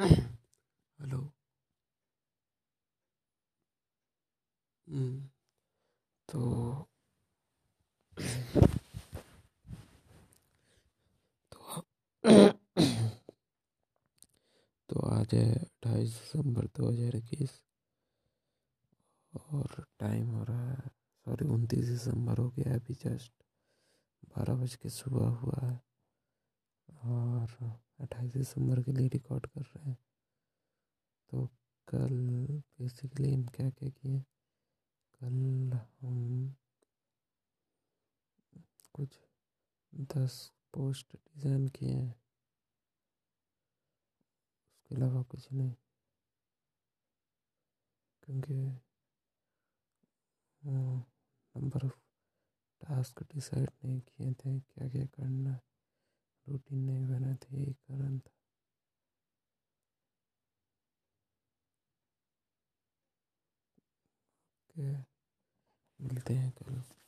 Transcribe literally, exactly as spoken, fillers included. Hello. हम्म, तो तो तो आज है अट्ठाईस दिसंबर दो हज़ार इक्कीस और टाइम हो रहा है, सॉरी उनतीस दिसंबर हो गया है, अभी जस्ट बारह बज के सुबह हुआ है और अट्ठाईस दिसंबर के लिए रिकॉर्ड कर रहे हैं। तो कल बेसिकली हम क्या क्या किए, कल हम कुछ दस पोस्ट डिज़ाइन किए हैं, उसके अलावा कुछ नहीं, क्योंकि नंबर ऑफ टास्क डिसाइड नहीं किए थे, क्या क्या करना, रूटीन नहीं बना था, यही कारण था। ओके, मिलते हैं कल।